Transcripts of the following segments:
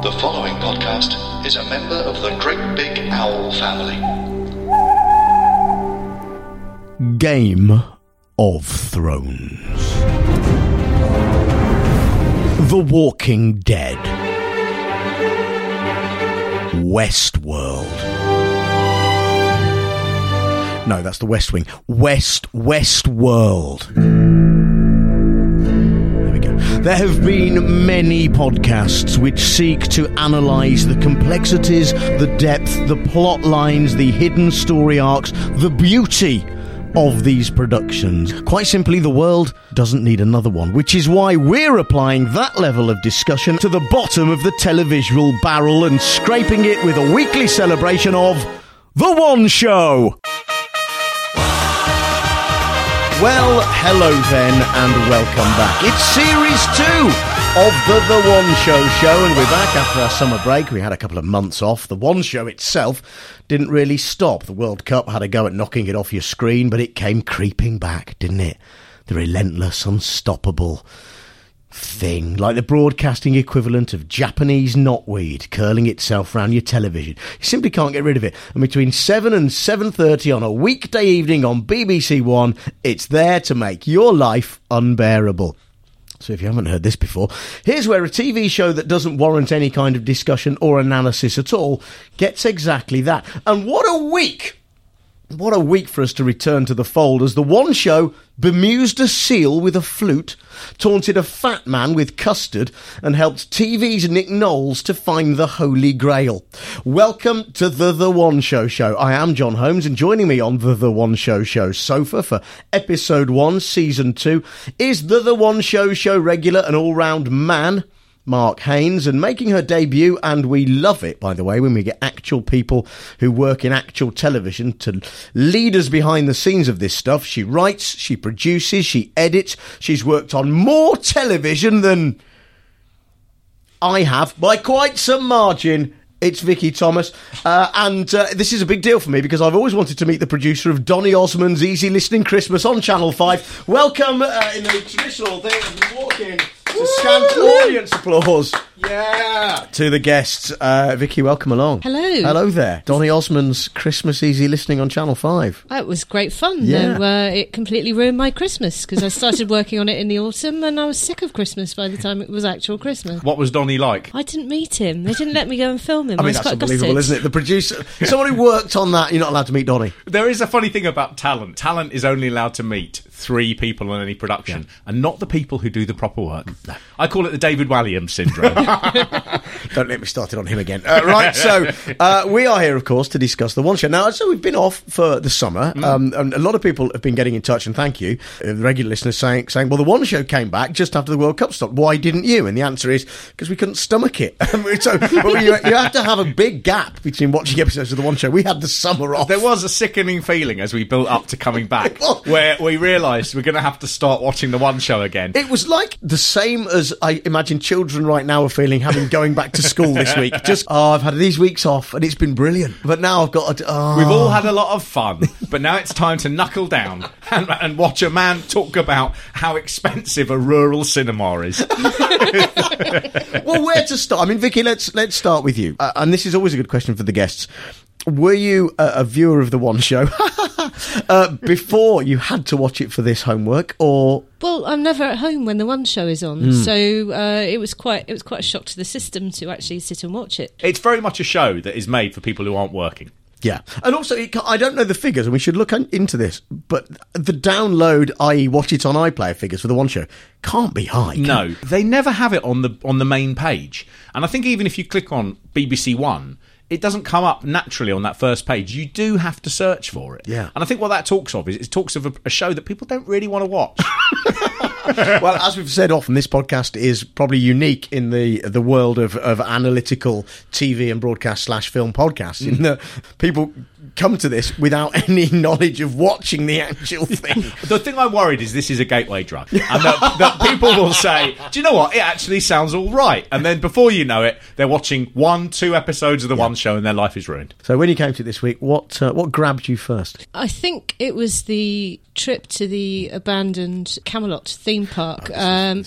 The following podcast is a member of the Great Big Owl family. Game of Thrones. The Walking Dead. Westworld. No, that's the West Wing. Westworld. There have been many podcasts which seek to analyse the complexities, the depth, the plot lines, the hidden story arcs, the beauty of these productions. Quite simply, the world doesn't need another one, which is why we're applying that level of discussion to the bottom of the televisual barrel and scraping it with a weekly celebration of The One Show! Well, hello then, and welcome back. It's Series 2 of the One Show show, and we're back after our summer break. We had a couple of months off. The One Show itself didn't really stop. The World Cup had a go at knocking it off your screen, but it came creeping back, didn't it? The relentless, unstoppable thing, like the broadcasting equivalent of Japanese knotweed curling itself round your television. You simply can't get rid of it. And between 7 and 7.30 on a weekday evening on BBC One, it's there to make your life unbearable. So if you haven't heard this before, here's where a TV show that doesn't warrant any kind of discussion or analysis at all gets exactly that. And what a week! What a week for us to return to the fold as the One Show bemused a seal with a flute, taunted a fat man with custard, and helped TV's Nick Knowles to find the Holy Grail. Welcome to the One Show show. I am John Holmes, and joining me on the One Show show sofa for episode 1, season 2, is the One Show show regular and all-round man, Mark Haynes, and making her debut, and we love it, by the way, when we get actual people who work in actual television to lead us behind the scenes of this stuff. She writes, she produces, she edits, she's worked on more television than I have by quite some margin. It's Vicky Thomas, and this is a big deal for me because I've always wanted to meet the producer of Donny Osmond's Easy Listening Christmas on Channel 5. Welcome in the traditional thing of walking. To scant audience applause. Yeah. To the guests. Vicky, welcome along. Hello. Hello there. Donny Osmond's Christmas Easy Listening on Channel 5. It was great fun. Yeah. Though, it completely ruined my Christmas because I started working on it in the autumn and I was sick of Christmas by the time it was actual Christmas. What was Donny like? I didn't meet him. They didn't let me go and film him. I mean, that's unbelievable, gutted. Isn't it? The producer, someone who worked on that, you're not allowed to meet Donny. There is a funny thing about talent. Talent is only allowed to meet 3 people on any production, yeah, and not the people who do the proper work. No. I call it the David Walliams syndrome. Don't let me start it on him again. Right, so we are here, of course, to discuss The One Show. Now, so we've been off for the summer, and a lot of people have been getting in touch, and thank you, regular listeners, saying, well, The One Show came back just after the World Cup stopped. Why didn't you? And the answer is, because we couldn't stomach it. So you have to have a big gap between watching episodes of The One Show. We had the summer off. There was a sickening feeling as we built up to coming back, where we realised we're going to have to start watching The One Show again. It was like the same as I imagine children right now are feeling having going back to school this week. Just, I've had these weeks off and it's been brilliant. But now I've got we've all had a lot of fun, but now it's time to knuckle down and watch a man talk about how expensive a rural cinema is. Well, where to start? I mean, Vicky, let's start with you. And this is always a good question for the guests. Were you a viewer of The One Show? before you had to watch it for this homework, or? Well, I'm never at home when the One Show is on, so it was quite a shock to the system to actually sit and watch it. It's very much a show that is made for people who aren't working. Yeah, and also I don't know the figures, and we should look into this. But the download, i.e., watch it on iPlayer figures for the One Show, can't be high. No, they never have it on the main page. And I think even if you click on BBC One, it doesn't come up naturally on that first page. You do have to search for it. Yeah, and I think what that talks of is it talks of a show that people don't really want to watch. Well, as we've said often, this podcast is probably unique in the world of analytical TV and broadcast / film podcasts, in that people come to this without any knowledge of watching the actual thing. The thing I'm worried is this is a gateway drug, and that people will say, do you know what, it actually sounds all right, and then before you know it they're watching 1-2 episodes of the One Show and their life is ruined. So when you came to it this week, what grabbed you first? I think it was the trip to the abandoned Camelot theme park. The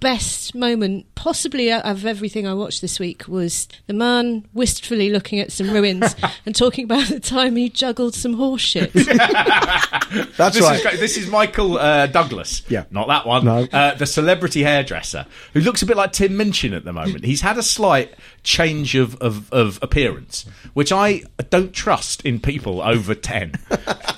best moment possibly out of everything I watched this week was the man wistfully looking at some ruins and talking about the time he juggled some horse shit. That's this right. This is Michael Douglas. Yeah. Not that one. No. The celebrity hairdresser, who looks a bit like Tim Minchin at the moment. He's had a slight change of appearance, which I don't trust in people over 10.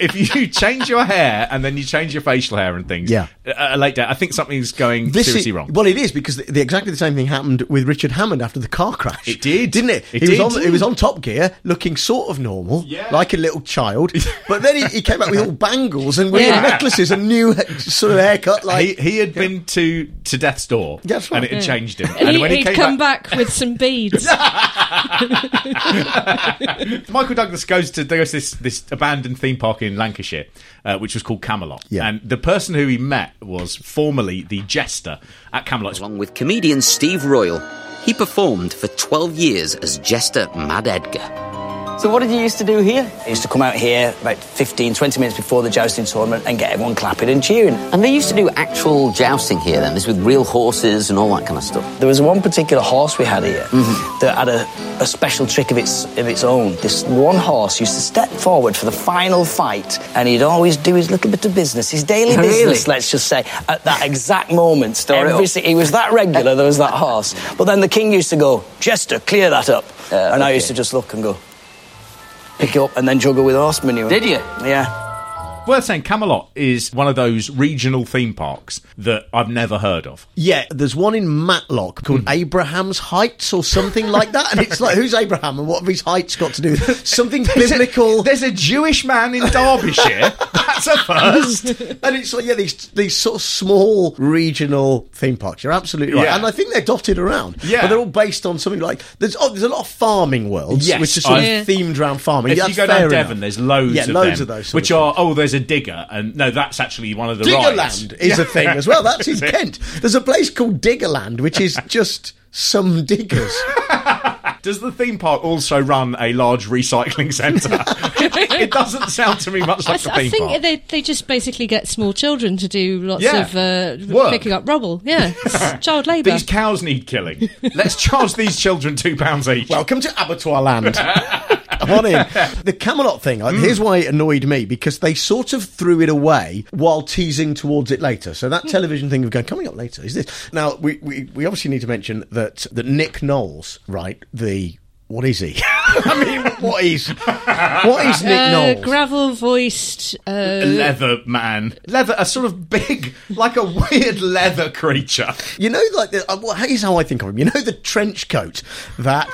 If you change your hair and then you change your facial hair and things at a late date, I think something's going seriously wrong. Well, it is, because exactly the same thing happened with Richard Hammond after the car crash. It did. Didn't it? He was on Top Gear, looking sort of normal, like a little child, but then he came out with all bangles and weird necklaces and new sort of haircut. Like He had been to death's door, right, and it had changed him. And when he'd come back with some beads. Michael Douglas goes to this abandoned theme park in Lancashire, which was called Camelot. Yeah. And the person who he met was formerly the jester at Camelot. Along with comedian Steve Royal, he performed for 12 years as jester Mad Edgar. So what did you used to do here? I used to come out here about 15, 20 minutes before the jousting tournament and get everyone clapping and cheering. And they used to do actual jousting here then? This with real horses and all that kind of stuff? There was one particular horse we had here that had a special trick of its own. This one horse used to step forward for the final fight, and he'd always do his little bit of business, his daily business, let's just say, at that exact moment. He was that regular, there was that horse. But then the king used to go, "Jester, clear that up." And I used to just look and go, pick up and then juggle with horse manure. Did you? Yeah. Worth saying, Camelot is one of those regional theme parks that I've never heard of. Yeah, there's one in Matlock called Abraham's Heights or something like that, and it's like, who's Abraham and what have his heights got to do with something biblical? There's a Jewish man in Derbyshire. That's a first. And it's like, these sort of small regional theme parks. You're absolutely right. Yeah. And I think they're dotted around. Yeah. But they're all based on something like, there's a lot of farming worlds, which are sort of themed around farming. If you go down Devon, there's loads of those. Which are, there's a digger, and no, that's actually one of the rides. Diggerland is a thing as well. That's in Kent. There's a place called Diggerland, which is just some diggers. Does the theme park also run a large recycling centre? It doesn't sound to me much like the theme park. I think they just basically get small children to do lots of picking up rubble. Yeah, it's child labour. These cows need killing. Let's charge these children £2 each. Welcome to Abattoir Land. Come on in. The Camelot thing, here's why it annoyed me, because they sort of threw it away while teasing towards it later. So that television thing of going, coming up later, is this. Now, we obviously need to mention that Nick Knowles, right, what is he? I mean, what is Nick Knowles? Gravel-voiced... leather man. Leather, a sort of big, like a weird leather creature. You know, like, here's how I think of him. You know the trench coat that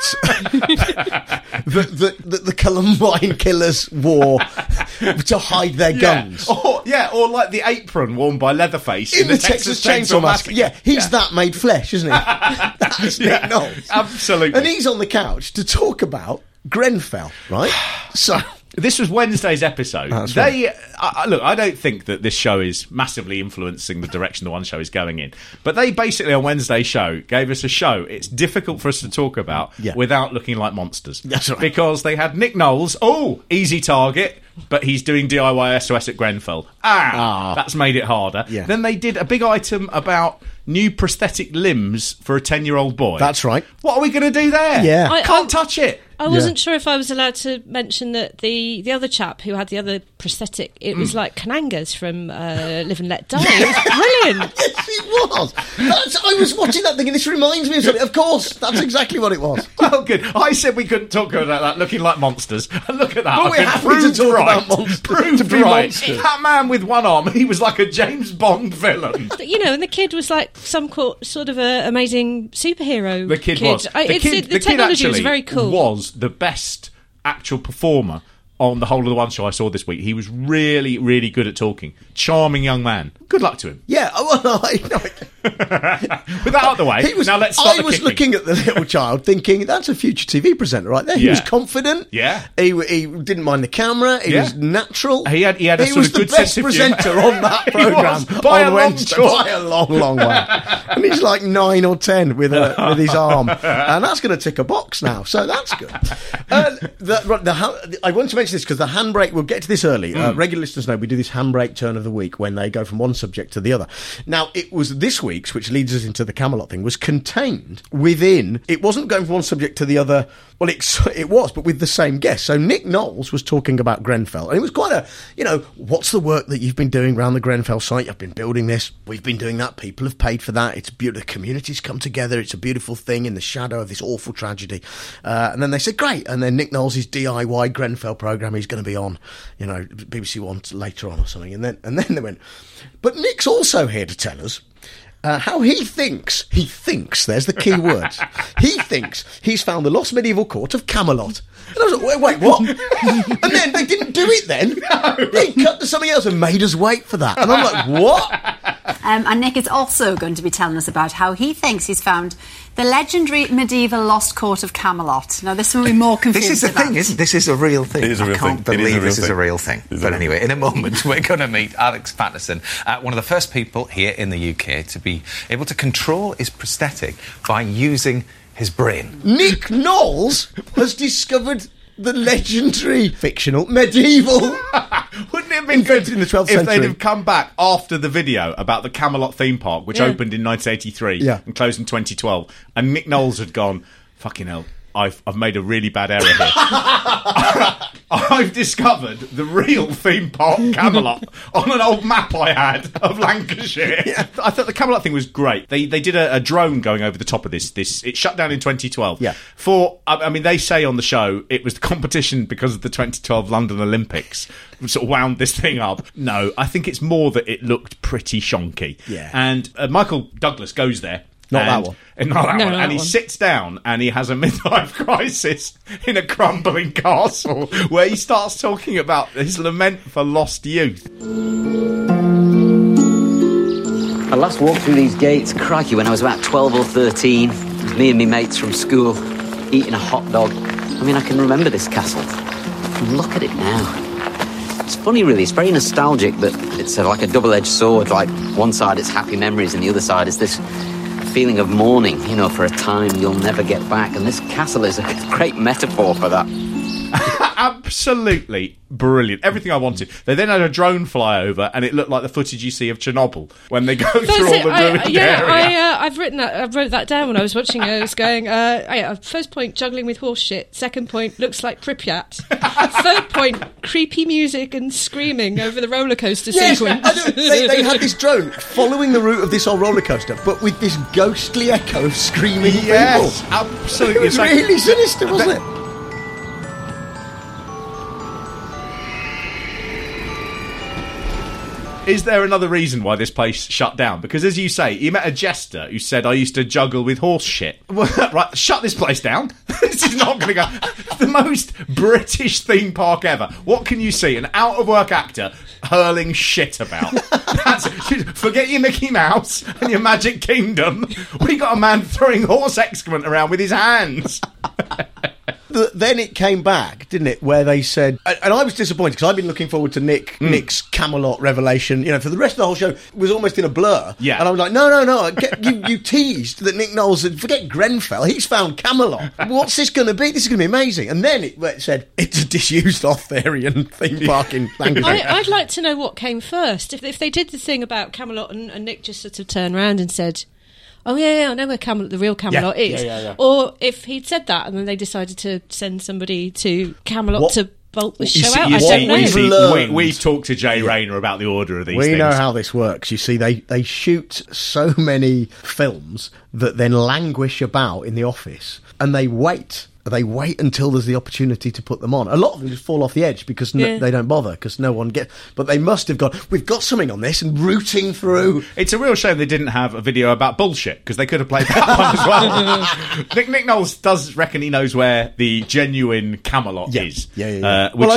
the Columbine killers wore to hide their guns? Or like the apron worn by Leatherface in the Texas Chainsaw Massacre. Yeah, he's that made flesh, isn't he? That's Nick Knowles. Absolutely. And he's on the couch to talk about Grenfell, right? So this was Wednesday's episode. Look, I don't think that this show is massively influencing the direction the One Show is going in, but they basically on Wednesday's show gave us a show it's difficult for us to talk about without looking like monsters. That's right. Because they had Nick Knowles, easy target, but he's doing DIY SOS at Grenfell. That's made it harder. Yeah. Then they did a big item about new prosthetic limbs for a 10-year-old boy. That's right. What are we going to do there? Yeah. I can't touch it. I wasn't sure if I was allowed to mention that the other chap who had the other prosthetic, it was like Canangas from Live and Let Die. It was brilliant. Yes, it was. I was watching that thing and this reminds me of something. Of course, that's exactly what it was. Oh, good. I said we couldn't talk about that looking like monsters. And look at that. Well, we're happy to talk about monsters. Proved right. That man with one arm, he was like a James Bond villain. You know, and the kid was like some sort of an amazing superhero. The kid was. The technology was very cool. Was the best actual performer on the whole of The One Show I saw this week. He was really, really good at talking. Charming young man. Good luck to him. Yeah. With that out of the way, now let's start. I was looking at the little child thinking, that's a future TV presenter right there. He was confident. Yeah. He didn't mind the camera. He was natural. He had a sort of good sense of humor. He was the best presenter on that programme on Wednesday. By a long, long way. And he's like 9 or 10 with his arm. And that's going to tick a box now. So that's good. I want to mention this because the handbrake, we'll get to this early. Regular listeners know we do this handbrake turn of the week when they go from one subject to the other. Now, it was this week's, which leads us into the Camelot thing, was contained within... It wasn't going from one subject to the other... Well, it was, but with the same guest. So Nick Knowles was talking about Grenfell. And it was quite a, what's the work that you've been doing around the Grenfell site? I've been building this. We've been doing that. People have paid for that. It's beautiful. The community's come together. It's a beautiful thing in the shadow of this awful tragedy. And then they said, great. And then Nick Knowles' DIY Grenfell programme is going to be on, BBC One later on or something. And then they went, but Nick's also here to tell us how he thinks, there's the key word, he thinks he's found the lost medieval court of Camelot. And I was like, wait, what? And then they didn't do it then. No. They cut to something else and made us wait for that. And I'm like, what? And Nick is also going to be telling us about how he thinks he's found the legendary medieval lost court of Camelot. Now, this will be more confusing. This is the thing, isn't it? This is a real thing. It is a real thing. I can't believe this is a real thing. But anyway, in a moment, we're going to meet Alex Patterson, one of the first people here in the UK to be able to control his prosthetic by using his brain. Nick Knowles has discovered the legendary fictional medieval. Wouldn't it have been invented in the 12th century if they'd have come back after the video about the Camelot theme park, which opened in 1983 and closed in 2012, and Nick Knowles had gone, fucking hell, I've made a really bad error here. I've discovered the real theme park Camelot on an old map I had of Lancashire. Yeah. I thought the Camelot thing was great. They did a drone going over the top of this. It shut down in 2012. Yeah. They say on the show it was the competition because of the 2012 London Olympics sort of wound this thing up. No, I think it's more that it looked pretty shonky. Yeah. And Michael Douglas goes there. Not that one. He sits down and he has a midlife crisis in a crumbling castle where he starts talking about his lament for lost youth. I last walked through these gates, crikey, when I was about 12 or 13. Me and me mates from school, eating a hot dog. I can remember this castle. Look at it now. It's funny, really. It's very nostalgic, but it's like a double-edged sword. Like, one side it's happy memories and the other side is this feeling of mourning, for a time you'll never get back. And this castle is a great metaphor for that. Absolutely brilliant. Everything I wanted. They then had a drone fly over and it looked like the footage you see of Chernobyl when they go through all the ruined area. I wrote that down when I was watching it. I was going, first point, juggling with horse shit. Second point, looks like Pripyat. Third point, creepy music and screaming over the roller coaster sequence. They had this drone following the route of this old roller coaster, but with this ghostly echo of screaming people. Absolutely. It was really sinister, wasn't it? Is there another reason why this place shut down? Because, as you say, he met a jester who said, I used to juggle with horse shit. Well, right, shut this place down. This is not going to go. The most British theme park ever. What can you see? An out-of-work actor hurling shit about. Forget your Mickey Mouse and your Magic Kingdom. We got a man throwing horse excrement around with his hands. Then it came back, didn't it, where they said... And I was disappointed, because I've been looking forward to Nick's Camelot revelation. For the rest of the whole show, it was almost in a blur. Yeah. And I was like, no. You teased that Nick Knowles said, forget Grenfell, he's found Camelot. What's this going to be? This is going to be amazing. And then it said, it's a disused Arthurian theme park in Lancashire. I'd like to know what came first. If they did the thing about Camelot and Nick just sort of turned around and said... oh yeah, I know where Camelot, the real Camelot is. Yeah. Or if he'd said that and then they decided to send somebody to Camelot to bolt the show out, I don't know. We've talked to Jay Rayner about the order of these things. We know how this works. You see, they shoot so many films that then languish about in the office and they wait. They wait until there's the opportunity to put them on. A lot of them just fall off the edge because they don't bother, because no one gets... But they must have gone, we've got something on this, and rooting through... It's a real shame they didn't have a video about bullshit, because they could have played that one as well. Nick Knowles does reckon he knows where the genuine Camelot is. Which I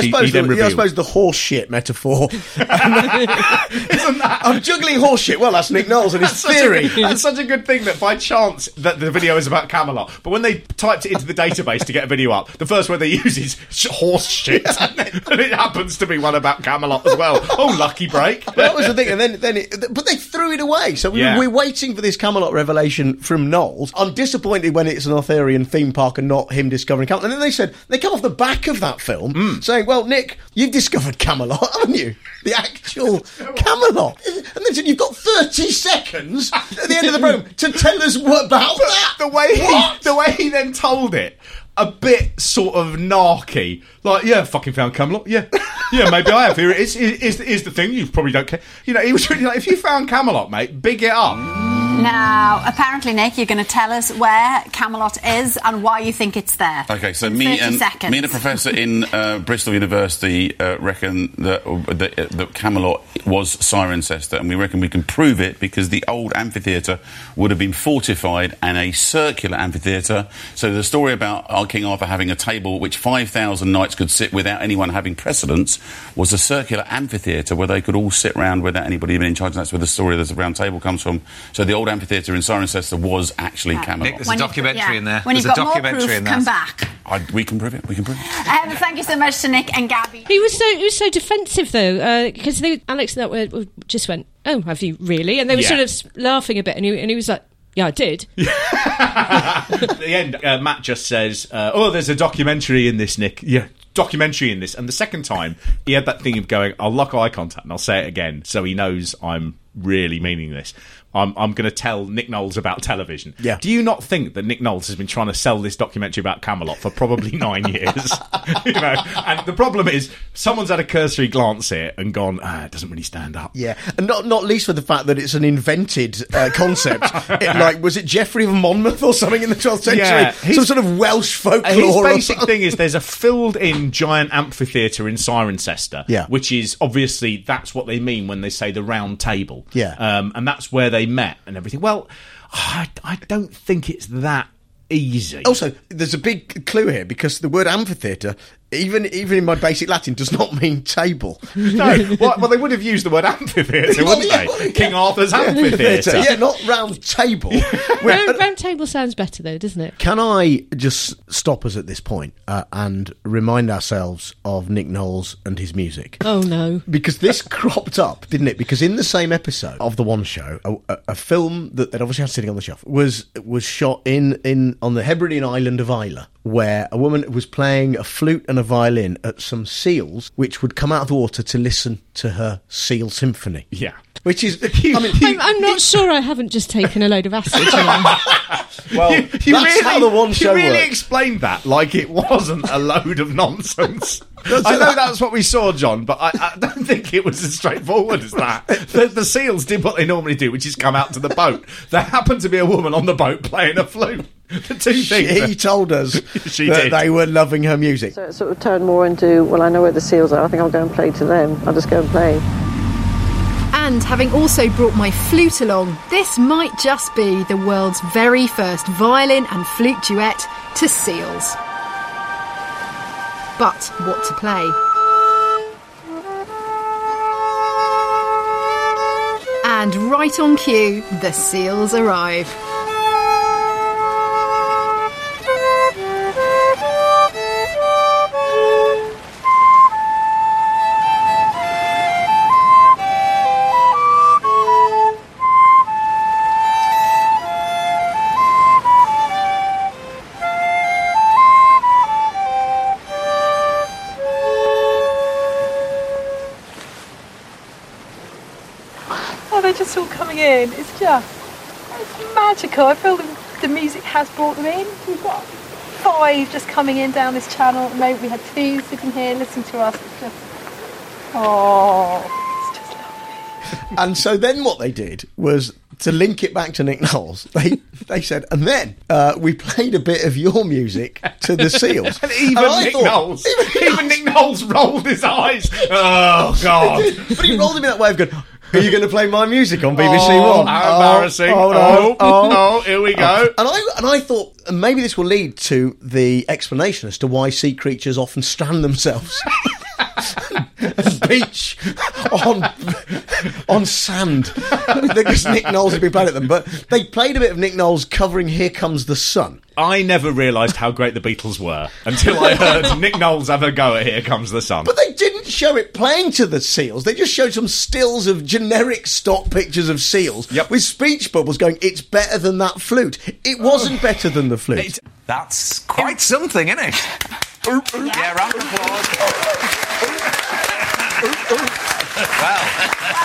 suppose the horse shit metaphor. Isn't that... I'm juggling horse shit. Well, that's Nick Knowles and his theory. That's such a good thing that by chance that the video is about Camelot. But when they typed it into the database, to get a video up, the first word they use is horse shit, and it happens to be one about Camelot as well. Oh, lucky break. That was the thing, and then they threw it away. So we're waiting for this Camelot revelation from Knowles. I'm disappointed when it's an Arthurian theme park and not him discovering Camelot. And then they come off the back of that film saying, well, Nick, you've discovered Camelot, haven't you? The actual Camelot. And they said, you've got 30 seconds at the end of the room to tell us about that. The way he then told it, a bit sort of narky, like, yeah, fucking found Camelot, yeah, maybe I have, here it is the thing, you probably don't care, you know. He was really like, if you found Camelot, mate, big it up. Now, apparently, Nick, you're going to tell us where Camelot is and why you think it's there. Okay, so me and a professor in Bristol University reckon that Camelot was Cirencester, and we reckon we can prove it because the old amphitheatre would have been fortified and a circular amphitheatre. So the story about our King Arthur having a table which 5,000 knights could sit without anyone having precedence was a circular amphitheatre where they could all sit round without anybody being in charge. And that's where the story of the round table comes from. So the old amphitheatre in Cirencester was actually Camelot. Nick, there's a documentary in there. When there's you've a got documentary more proof, in there. Come back. We can prove it. Thank you so much to Nick and Gabby. He was so defensive though, because Alex and that were, just went, "Oh, have you really?" And they were sort of laughing a bit, and he was like, "Yeah, I did." At the end, Matt just says, "Oh, there's a documentary in this, Nick." Yeah. Documentary in this, and the second time he had that thing of going, I'll lock eye contact and I'll say it again so he knows I'm really meaning this. I'm going to tell Nick Knowles about television. Yeah. Do you not think that Nick Knowles has been trying to sell this documentary about Camelot for probably 9 years? You know, and the problem is someone's had a cursory glance at it and gone, it doesn't really stand up. Yeah, and not least for the fact that it's an invented concept. Was it Geoffrey of Monmouth or something in the 12th century? Yeah, some sort of Welsh folklore. His basic thing is there's a filled-in giant amphitheatre in Cirencester, which is obviously that's what they mean when they say the round table. Yeah, and that's where they met and everything. Well, I don't think it's that easy. Also, there's a big clue here because the word amphitheatre, even in my basic Latin, does not mean table. No, well, they would have used the word amphitheatre, wouldn't they? King Arthur's amphitheatre. Yeah, not round table. Round table sounds better, though, doesn't it? Can I just stop us at this point and remind ourselves of Nick Knowles and his music? Oh, no. Because this cropped up, didn't it? Because in the same episode of The One Show, a film that they'd obviously had sitting on the shelf was shot on the Hebridean island of Islay, where a woman was playing a flute and a violin at some seals which would come out of the water to listen to her seal symphony. Yeah. Which is... I'm not sure I haven't just taken a load of acid. Well, that's how The One Show works. You really explained that like it wasn't a load of nonsense. I know that's what we saw, John, but I don't think it was as straightforward as that. The seals did what they normally do, which is come out to the boat. There happened to be a woman on the boat playing a flute. The two things. He told us that they were loving her music. So it sort of turned more into, well, I know where the seals are. I think I'll go and play to them. I'll just go and play. And having also brought my flute along, this might just be the world's very first violin and flute duet to seals. But what to play? And right on cue, the seals arrive. It's all coming in. It's just magical. I feel the music has brought them in. We've got 5 just coming in down this channel at the moment. We had 2 sitting here listening to us. It's just, oh, it's just lovely. And so then what they did was, to link it back to Nick Knowles, they said, and then we played a bit of your music to the Seals. And even Nick Knowles rolled his eyes. Oh, God. But he rolled him in that way of going, are you going to play my music on BBC One? How embarrassing. Oh, here we go. And I thought, maybe this will lead to the explanation as to why sea creatures often strand themselves. Beach on sand, because Nick Knowles would be playing at them. But they played a bit of Nick Knowles covering Here Comes the Sun. I never realised how great the Beatles were until I heard Nick Knowles have a go at Here Comes the Sun. But they didn't show it playing to the Seals. They just showed some stills of generic stock pictures of seals, yep, with speech bubbles going, it's better than that flute. It wasn't better than the flute. That's quite something, isn't it? Yeah, round of applause. Well,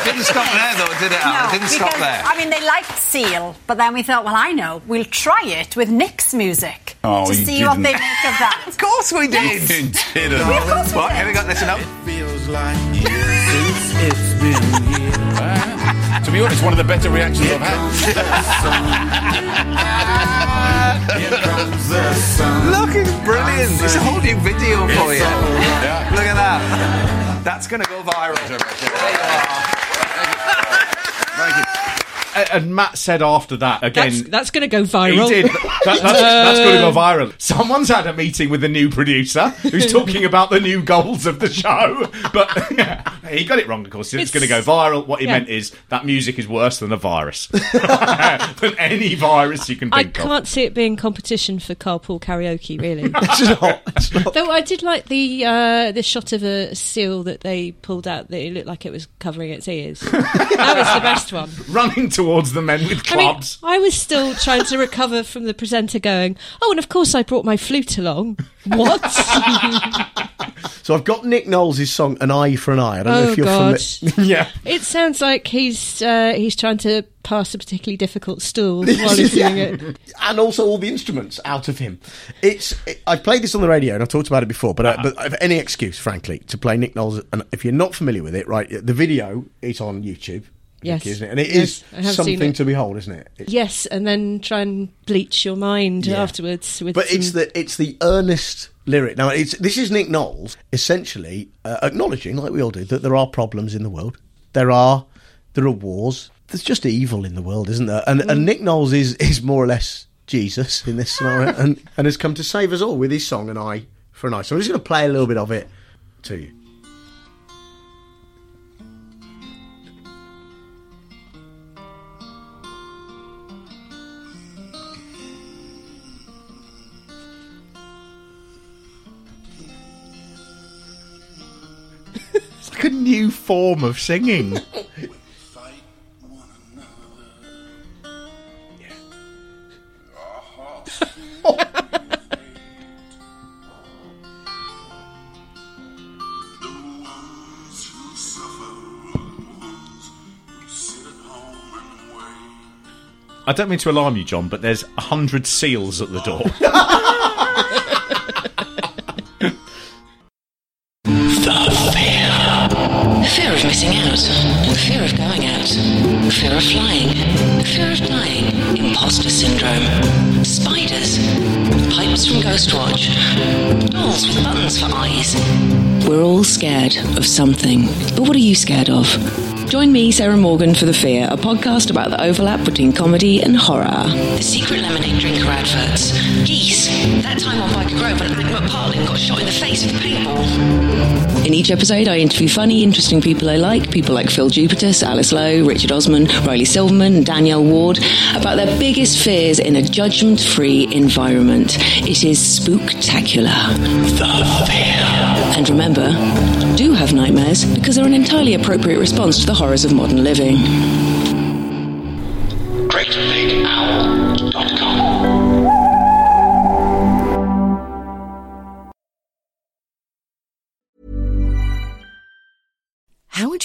didn't stop there, though, did it, Al? No, didn't stop there. I mean, they liked Seal, but then we thought, well, I know, we'll try it with Nick's music to see what they make of that. Of course we did. Yes. You didn't. Well, of course we did. Here we go, listen up. It feels like years since it's been years. To be honest, one of the better reactions I've had. Here comes the sun. Look, it's brilliant. It's a whole new video for you. Yeah. Look at that. That's going to go viral. Thank you. And Matt said after that, again... That's going to go viral. He did. That's going to go viral. Someone's had a meeting with the new producer who's talking about the new goals of the show. But he got it wrong, of course. It's going to go viral. What he meant is that music is worse than a virus. Than any virus you can think of. I can't see it being competition for carpool karaoke, really. It's not. Though I did like the shot of a seal that they pulled out that it looked like it was covering its ears. That was the best one. Running towards the men with clubs. I mean, I was still trying to recover from the presenter going, oh, and of course I brought my flute along. What? So I've got Nick Knowles' song, An Eye for an Eye. I don't know if you're familiar. Yeah. It sounds like he's trying to pass a particularly difficult stool while he's doing it. And also all the instruments out of him. I played this on the radio and I've talked about it before, but I have any excuse, frankly, to play Nick Knowles. And if you're not familiar with it, right, the video is on YouTube. Yes. Vicky, isn't it? And it is something to behold, isn't it? Yes, and then try and bleach your mind afterwards. It's the earnest lyric. Now, this is Nick Knowles essentially acknowledging, like we all do, that there are problems in the world. There are wars. There's just evil in the world, isn't there? And Nick Knowles is more or less Jesus in this scenario, and has come to save us all with his song, An Eye for an Eye. So I'm just going to play a little bit of it to you. A new form of singing. We fight one another. Yeah. Our hearts the ones who suffer, ones who sit at home and wait. I don't mean to alarm you, John, but there's 100 seals at the door. Missing out, the fear of going out, the fear of flying, the fear of dying, imposter syndrome, spiders, pipes from Ghostwatch, dolls with buttons for eyes. We're all scared of something, but what are you scared of? Join me, Sarah Morgan, for The Fear, a podcast about the overlap between comedy and horror. The secret lemonade drinker adverts. Geese. That time on Biker Grove when Agma Parlin got shot in the face with a paintball. In each episode, I interview funny, interesting people I like, people like Phil Jupitus, Alice Lowe, Richard Osman, Riley Silverman, and Danielle Ward, about their biggest fears in a judgment-free environment. It is spooktacular. The Fear. And remember, do have nightmares, because they're an entirely appropriate response to the horrors of modern living. GreatBigOwl.com. How would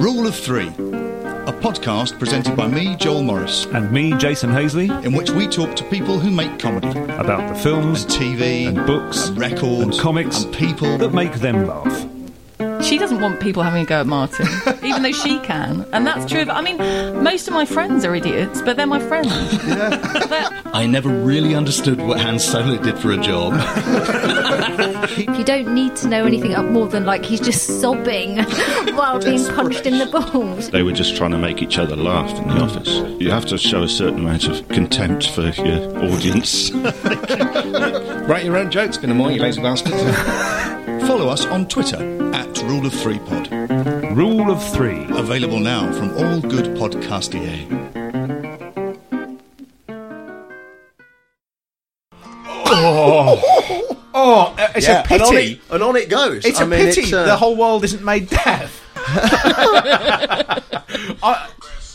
Rule of Three, a podcast presented by me, Joel Morris. And me, Jason Hazley. In which we talk to people who make comedy. About the films. And TV. And books. And records. And comics. And people. That make them laugh. She doesn't want people having a go at Martin, even though she can. And that's true. I mean, most of my friends are idiots, but they're my friends. Yeah. I never really understood what Han Solo did for a job. You don't need to know anything up more than, like, he's just sobbing while being punched in the balls. They were just trying to make each other laugh in the office. You have to show a certain amount of contempt for your audience. Write your own jokes, been a morning, you lazy bastard. Follow us on Twitter at Rule of Three Pod. Rule of Three. Available now from all good podcastier. Oh. Oh, it's a pity. And on it goes. It's a pity the whole world isn't made deaf.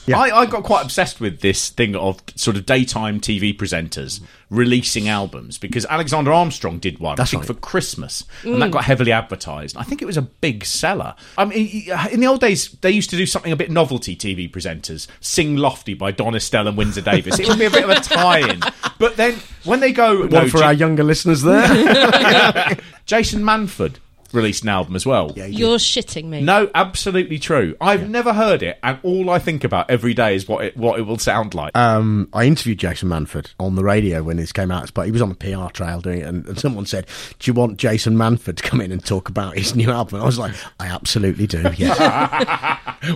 I got quite obsessed with this thing of sort of daytime TV presenters releasing albums, because Alexander Armstrong did one, I think, right, for Christmas, and that got heavily advertised. I think it was a big seller. I mean, in the old days, they used to do something a bit novelty, TV presenters. Sing Lofty by Don Estelle and Windsor Davis. It would be a bit of a tie-in. But then, when they go... One for our younger listeners there. Yeah. Jason Manford released an album as well. Yeah, you're shitting me. No, absolutely true. I've never heard it, and all I think about every day is what it will sound like. I interviewed Jason Manford on the radio when this came out, but he was on a PR trail doing it, and someone said, do you want Jason Manford to come in and talk about his new album? And I was like, I absolutely do, yes.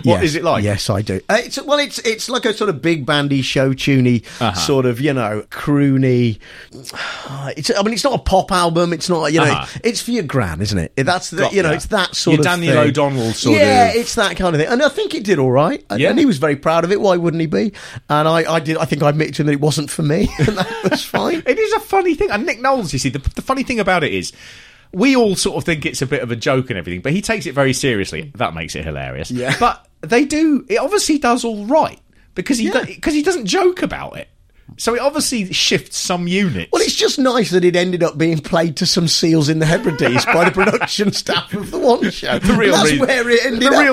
What is it like? Yes, I do. It's like a sort of big bandy, show tuney, sort of, croony. It's not a pop album. It's not, it's for your gran, isn't it? That's the, it's that sort of thing. Your Daniel O'Donnell sort of. Yeah, it's that kind of thing. And I think it did all right. And he was very proud of it. Why wouldn't he be? And I think I admitted to him that it wasn't for me. And that was fine. It is a funny thing. And Nick Knowles, you see, the funny thing about it is, we all sort of think it's a bit of a joke and everything, but he takes it very seriously. That makes it hilarious. Yeah. But it obviously does all right, because he doesn't joke about it. So it obviously shifts some units. Well, it's just nice that it ended up being played to some seals in the Hebrides by the production staff of The One Show. The real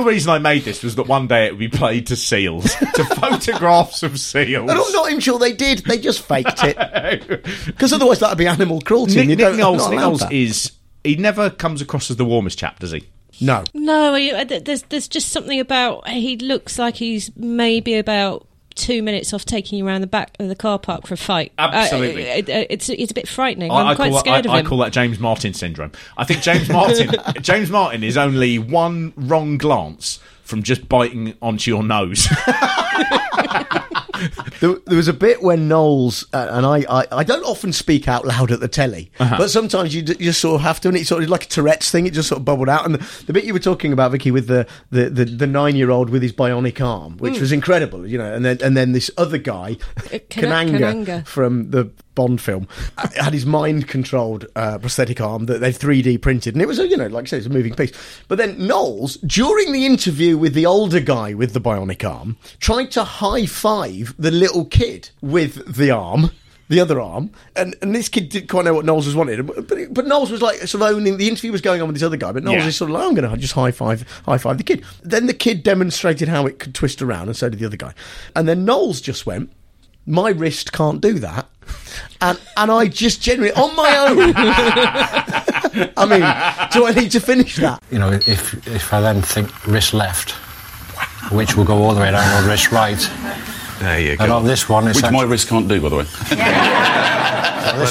reason I made this was that one day it would be played to seals, to photographs of seals. And I'm not even sure they did. They just faked it. Because otherwise that would be animal cruelty. Nick Knowles never comes across as the warmest chap, does he? No. No, there's just something about... He looks like he's maybe about... 2 minutes off taking you around the back of the car park for a fight. Absolutely. It's a bit frightening. I'm quite scared of him. I call that James Martin syndrome. I think James Martin is only one wrong glance from just biting onto your nose. There was a bit when Knowles, and I don't often speak out loud at the telly, but sometimes you just sort of have to, and it's sort of like a Tourette's thing, it just sort of bubbled out. And the bit you were talking about, Vicky, with the 9-year-old with his bionic arm, which was incredible, you know, and then this other guy, Kananga, from the Bond film, had his mind-controlled prosthetic arm that they 3D printed, and it was, you know, like I said, it's a moving piece. But then Knowles, during the interview with the older guy with the bionic arm, tried to high-five the little kid with the arm, the other arm, and this kid didn't quite know what Knowles was wanted, but Knowles was like sort of owning the interview was going on with this other guy, but Knowles is sort of like, I'm going to just high five the kid. Then the kid demonstrated how it could twist around, and so did the other guy, and then Knowles just went, my wrist can't do that, and I just generally on my own. I mean, do I need to finish that? You know, if I then think wrist left, which will go all the way down, or wrist right. There you go. And on this one, it's which actually... my wrist can't do, by the way. This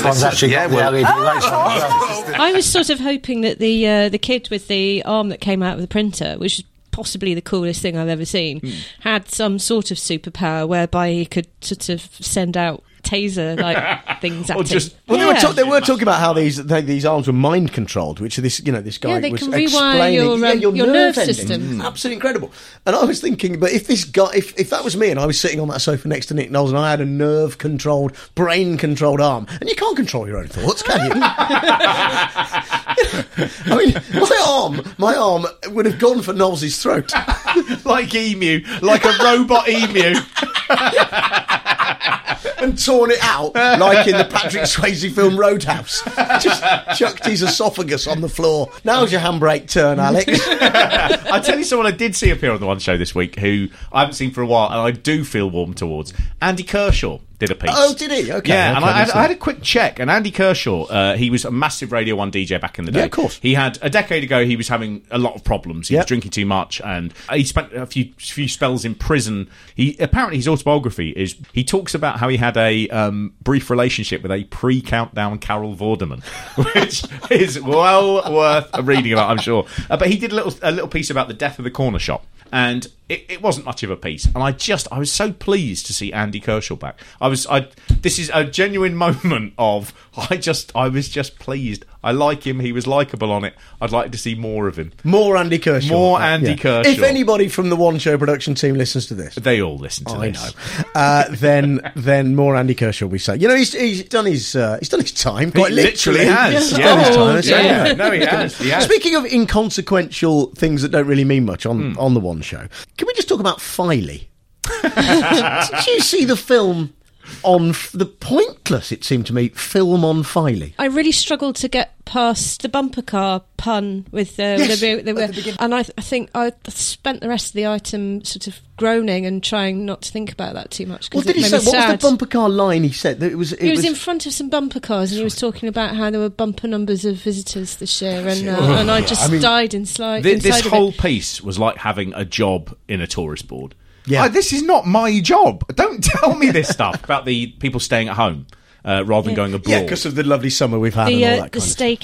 one's actually got the LED lights on. I was sort of hoping that the kid with the arm that came out of the printer, which is possibly the coolest thing I've ever seen, had some sort of superpower whereby he could sort of send out taser like things at him. Well, they were talking about how these arms were mind controlled, which this, you know, this guy was explaining. Yeah, they can rewire your nerve system. Absolutely incredible. And I was thinking, but if this guy, if that was me, and I was sitting on that sofa next to Nick Knowles, and I had a nerve controlled, brain controlled arm, and you can't control your own thoughts, can you? I mean, my arm would have gone for Knowles' throat, like a robot emu. And torn it out, like in the Patrick Swayze film Roadhouse. Just chucked his esophagus on the floor. Now's your handbrake turn, Alex. I'll tell you someone I did see appear on The One Show this week, who I haven't seen for a while, and I do feel warm towards. Andy Kershaw did a piece. Oh, did he? Okay. Yeah, okay, and I had a quick check, and Andy Kershaw, he was a massive Radio 1 DJ back in the day. Yeah, of course. He had, a decade ago, he was having a lot of problems. He was drinking too much, and he spent a few spells in prison. Apparently, his autobiography is, he talks about how he had a brief relationship with a pre-countdown Carol Vorderman, which is well worth reading about, I'm sure. But he did a little piece about the death of the corner shop, and it wasn't much of a piece, and I was so pleased to see Andy Kershaw back. This is a genuine moment of I was just pleased. I like him. He was likeable on it. I'd like to see more of him. More Andy Kershaw. More Andy Kershaw. If anybody from the One Show production team listens to this, they all listen to this. I know. Then more Andy Kershaw. We say, you know, he's done his time. Quite literally has. He has. Speaking of inconsequential things that don't really mean much on the One Show. Can we just talk about Filey? Did you see the film on the pointless, it seemed to me, film on Filey? I really struggled to get past the bumper car pun with the and I think I spent the rest of the item sort of groaning and trying not to think about that too much. Well, did he say what was the bumper car line? He said that it was in front of some bumper cars, and he was talking about how there were bumper numbers of visitors this year, and I just died inside. This whole piece was like having a job in a tourist board. Yeah. This is not my job. Don't tell me this stuff about the people staying at home rather than going abroad. Yeah, because of the lovely summer we've had and all that kind of stuff. The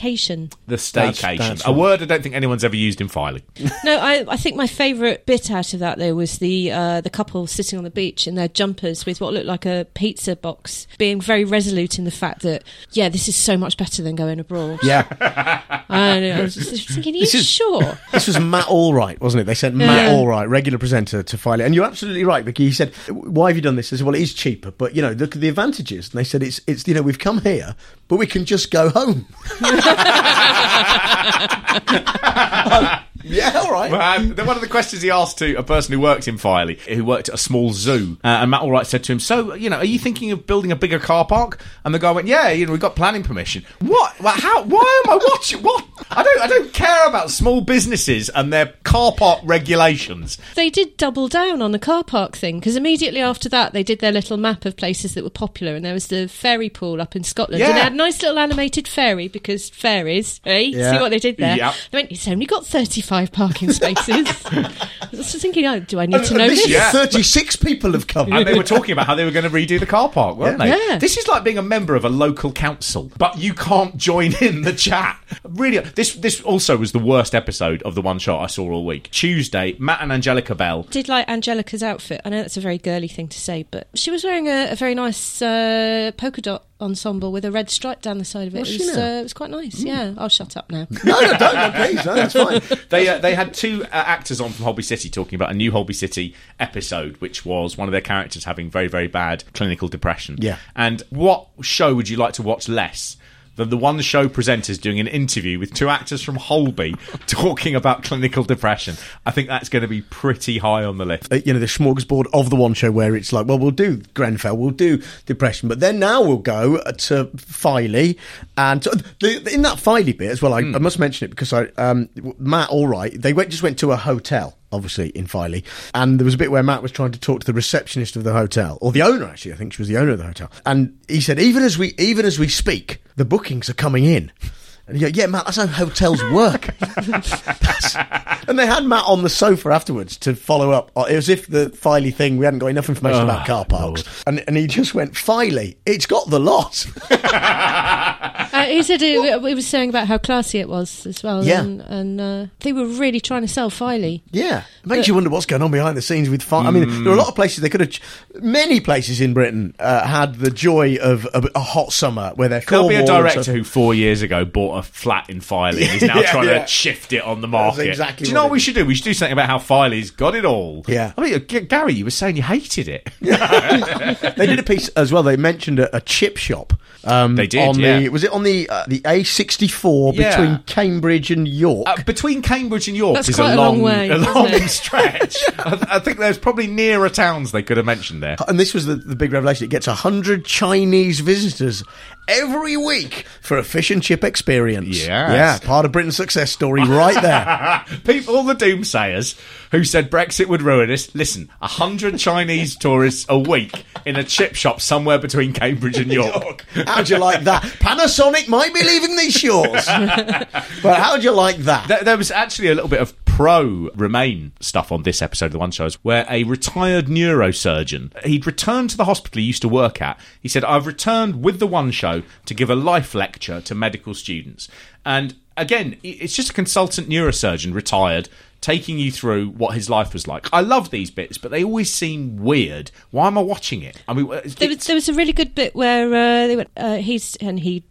staycation. That's a word I don't think anyone's ever used in Filey. No, I think my favourite bit out of that, though, was the couple sitting on the beach in their jumpers with what looked like a pizza box, being very resolute in the fact that, this is so much better than going abroad. Yeah. I was just thinking, sure? This was Matt Allwright, wasn't it? They sent Matt Allwright, regular presenter, to Filey. And you're absolutely right, Vicky. He said, why have you done this? I said, well, it is cheaper, but, you know, look at the advantages. And they said, it's you know, we've come here, but we can just go home. All right. One of the questions he asked to a person who worked in Filey, who worked at a small zoo, and Matt Allwright said to him, so, you know, are you thinking of building a bigger car park? And the guy went, we've got planning permission. What? Well, how? Why am I watching? What? I don't care about small businesses and their car park regulations. They did double down on the car park thing, because immediately after that, they did their little map of places that were popular, and there was the fairy pool up in Scotland, and they had a nice little animated fairy, because fairies, see what they did there? Yep. They went, it's only got 35 5 parking spaces. I was just thinking, do I need to know this? Yeah. 36 people have come. And they were talking about how they were going to redo the car park, weren't they? Yeah. This is like being a member of a local council, but you can't join in the chat. Really, this also was the worst episode of The One Shot I saw all week. Tuesday, Matt and Angelica Bell. Did like Angelica's outfit. I know that's a very girly thing to say, but she was wearing a very nice polka dot ensemble with a red stripe down the side of it. It was quite nice. Yeah, I'll shut up now. No, don't, please. No, that's fine. They had two actors on from Holby City talking about a new Holby City episode, which was one of their characters having very, very bad clinical depression. Yeah. And what show would you like to watch less than The One Show presenters doing an interview with two actors from Holby talking about clinical depression? I think that's going to be pretty high on the list. The smorgasbord of The One Show, where it's like, well, we'll do Grenfell, we'll do depression, but then now we'll go to Filey. And in that Filey bit as well, I must mention it because Matt Allwright, they just went to a hotel, obviously, in Filey, and there was a bit where Matt was trying to talk to the receptionist of the hotel, or the owner, actually. I think she was the owner of the hotel, and he said, even as we speak, the bookings are coming in. And you go, yeah, Matt, that's how hotels work. And they had Matt on the sofa afterwards to follow up. It was if the Filey thing, we hadn't got enough information about car parks. And he just went, Filey, it's got the lot. He said he was saying about how classy it was as well. Yeah. And they were really trying to sell Filey. Yeah. It makes you wonder what's going on behind the scenes with Filey. I mean, there are a lot of places they could have... Many places in Britain had the joy of a hot summer where they're... There'll be a director who 4 years ago bought a flat in Filey and is now trying to shift it on the market. That's exactly. Do you know what we should do? We should do something about how Filey's got it all. Yeah. I mean, Gary, you were saying you hated it. They did a piece as well. They mentioned a chip shop. They did, was it on the A64 between Cambridge and York? Between Cambridge and York. That's is quite a long way. A long stretch. I think there's probably nearer towns they could have mentioned there. And this was the big revelation. It gets 100 Chinese visitors every week for a fish and chip experience. Yes. Yeah, part of Britain's success story right there. People, all the doomsayers who said Brexit would ruin us, listen, 100 Chinese tourists a week in a chip shop somewhere between Cambridge and York. How'd you like that? Panasonic might be leaving these shores. But how'd you like that? There was actually a little bit of pro-Remain stuff on this episode of The One Show, where a retired neurosurgeon, he'd returned to the hospital he used to work at. He said, I've returned with The One Show to give a life lecture to medical students. And again, it's just a consultant neurosurgeon, retired, taking you through what his life was like. I love these bits, but they always seem weird. Why am I watching it? I mean, there was a really good bit where they went. He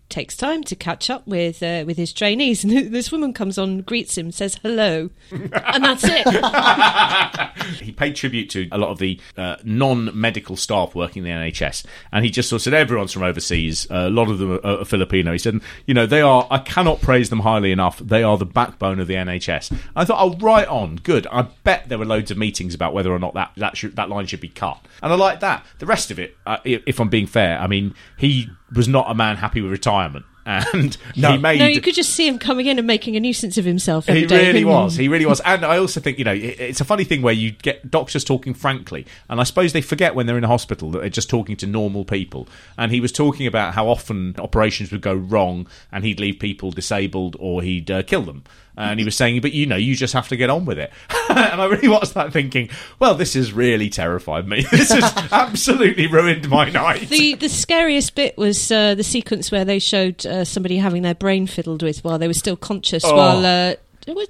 takes time to catch up with his trainees, and this woman comes on, greets him, says hello, and that's it. He paid tribute to a lot of the non-medical staff working in the NHS, and he just sort of said, everyone's from overseas, a lot of them are Filipino. He said, they are, I cannot praise them highly enough, they are the backbone of the NHS. I thought, oh, right on, good. I bet there were loads of meetings about whether or not that line should be cut, and I like that. The rest of it, if I'm being fair, I mean, he was not a man happy with retirement. And you could just see him coming in and making a nuisance of himself every day. He really was. And I also think, it's a funny thing where you get doctors talking frankly, and I suppose they forget when they're in a hospital that they're just talking to normal people. And he was talking about how often operations would go wrong and he'd leave people disabled or he'd kill them. And he was saying, but you just have to get on with it. And I really watched that thinking, well, this has really terrified me. This has absolutely ruined my night. The scariest bit was the sequence where they showed somebody having their brain fiddled with while they were still conscious, while...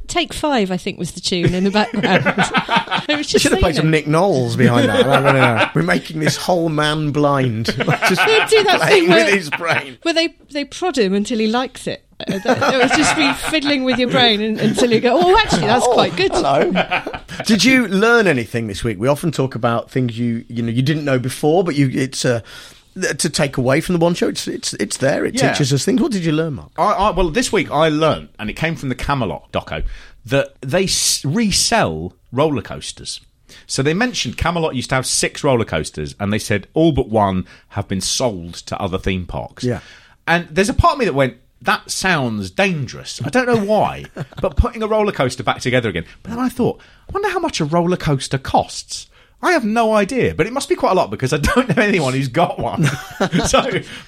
Take 5, I think, was the tune in the background. I should have played some Nick Knowles behind that. We're making this whole man blind. Just do that thing with his brain. Where they prod him until he likes it. It was just be fiddling with your brain until you go, oh, actually, that's quite good. Hello. Did you learn anything this week? We often talk about things you didn't know before, but to take away from The One Show, it's there. It teaches us things. What did you learn, Mark? Well, this week I learned, and it came from the Camelot doco, that they resell roller coasters. So they mentioned Camelot used to have 6 roller coasters, and they said all but one have been sold to other theme parks. Yeah, and there's a part of me that went, that sounds dangerous. I don't know why, but putting a roller coaster back together again. But then I thought, I wonder how much a roller coaster costs. I have no idea, but it must be quite a lot because I don't know anyone who's got one. But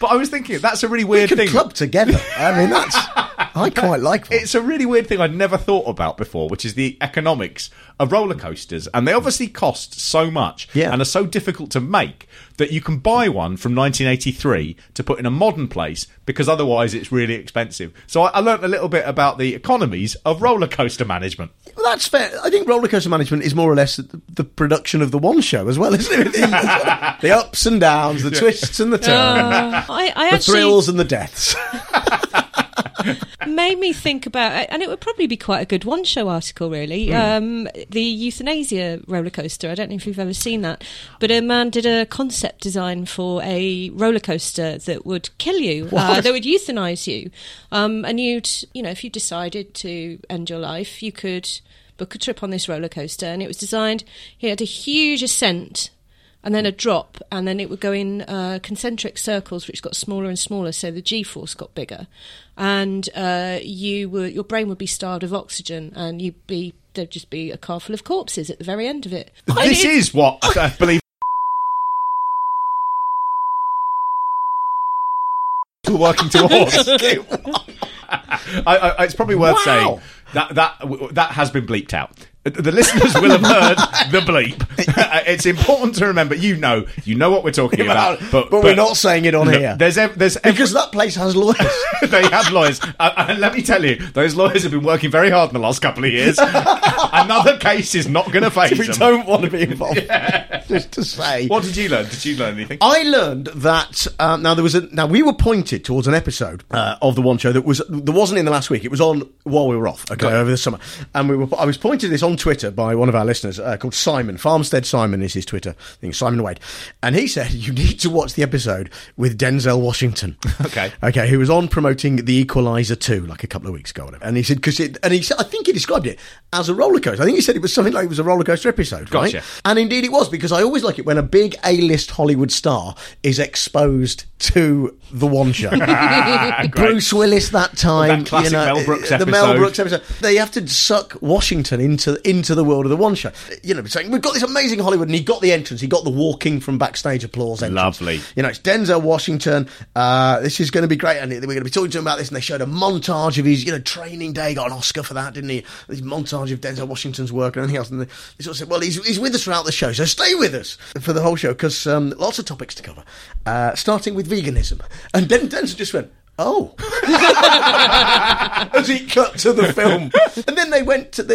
I was thinking, that's a really weird thing. We could club together. I mean, that's... I quite like one. It's a really weird thing I'd never thought about before, which is the economics of roller coasters. And they obviously cost so much and are so difficult to make that you can buy one from 1983 to put in a modern place because otherwise it's really expensive. So I learnt a little bit about the economies of roller coaster management. Well, that's fair. I think roller coaster management is more or less the production of The One Show as well, isn't it? The ups and downs, the twists and the turns, the thrills and the deaths. Made me think about, and it would probably be quite a good One Show article, really. The euthanasia roller coaster. I don't know if you've ever seen that, but a man did a concept design for a roller coaster that would kill you, that would euthanize you, and you know, if you decided to end your life, you could book a trip on this roller coaster. And it was designed. He had a huge ascent. And then a drop, and then it would go in concentric circles, which got smaller and smaller, so the G-force got bigger. And your brain would be starved of oxygen, and there'd just be a car full of corpses at the very end of it. This is what I believe we're working towards. It's probably worth saying that has been bleeped out. The listeners will have heard the bleep. It's important to remember, you know what we're talking about. But we're not saying it on here. Because that place has lawyers. They have lawyers. And let me tell you, those lawyers have been working very hard in the last couple of years. Another case is not going to face them. We don't want to be involved. Just to say. What did you learn? Did you learn anything? I learned that... Now, we were pointed towards an episode of The One Show that wasn't in the last week. It was on while we were off, over the summer. And I was pointed this on Twitter by one of our listeners called Simon. Farmstead Simon is his Twitter thing, Simon Wade. And he said, you need to watch the episode with Denzel Washington. Okay, who was on promoting The Equalizer 2 like a couple of weeks ago. And he said, I think he described it as a roller coaster. I think he said it was something like it was a roller coaster episode, right? And indeed it was, because I always like it when a big A-list Hollywood star is exposed to The One Show. Bruce Willis that time. That classic Mel Brooks episode. The Mel Brooks episode. They have to suck Washington into the world of The One Show. You know, saying, we've got this amazing Hollywood, and he got the entrance. He got the walking from backstage applause entrance. Lovely. You know, it's Denzel Washington. This is going to be great. And we're going to be talking to him about this. And they showed a montage of his, training day. He got an Oscar for that, didn't he? This montage of Denzel Washington's work and everything else. And they sort of said, well, he's with us throughout the show, so stay with us for the whole show, because lots of topics to cover, starting with veganism. And then Denzel just went, oh. As he cut to the film. And then there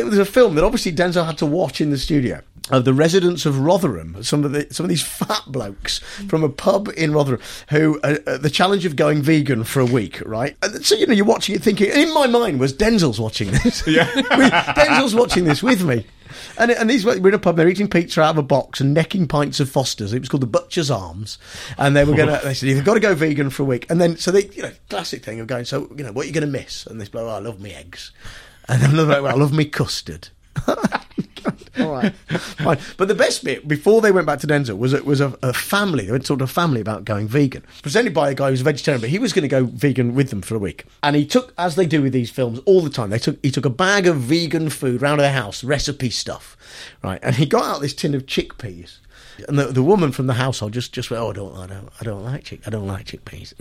was a film that obviously Denzel had to watch in the studio of the residents of Rotherham, some of these fat blokes from a pub in Rotherham who the challenge of going vegan for a week, right? And so, you're watching it thinking, in my mind was Denzel's watching this. Yeah. Denzel's watching this with me. And these were in a pub, they're eating pizza out of a box and necking pints of Foster's. It was called the Butcher's Arms. And they said, you've got to go vegan for a week. And then, so they, classic thing of going, what are you going to miss? And this bloke, I love me eggs. And then another bloke, I love me custard. All right, fine. But the best bit before they went back to Denzel was a family. They went to talk to a family about going vegan, presented by a guy who was a vegetarian, but he was going to go vegan with them for a week. And he took, as they do with these films all the time, he took a bag of vegan food round their house, recipe stuff, right? And he got out this tin of chickpeas. And the woman from the household just went, oh, I don't like chickpeas.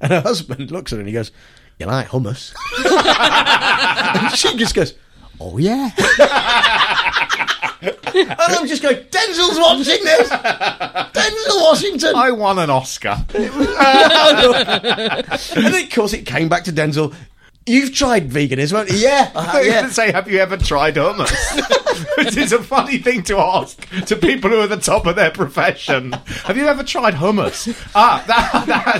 And her husband looks at her and he goes, you like hummus? And she just goes, oh, yeah. And I'm just going, Denzel's watching this! Denzel Washington! I won an Oscar. And then, of course, it came back to Denzel. You've tried veganism, haven't you? Yeah. I was going to say, have you ever tried hummus? Which is a funny thing to ask to people who are at the top of their profession. Have you ever tried hummus?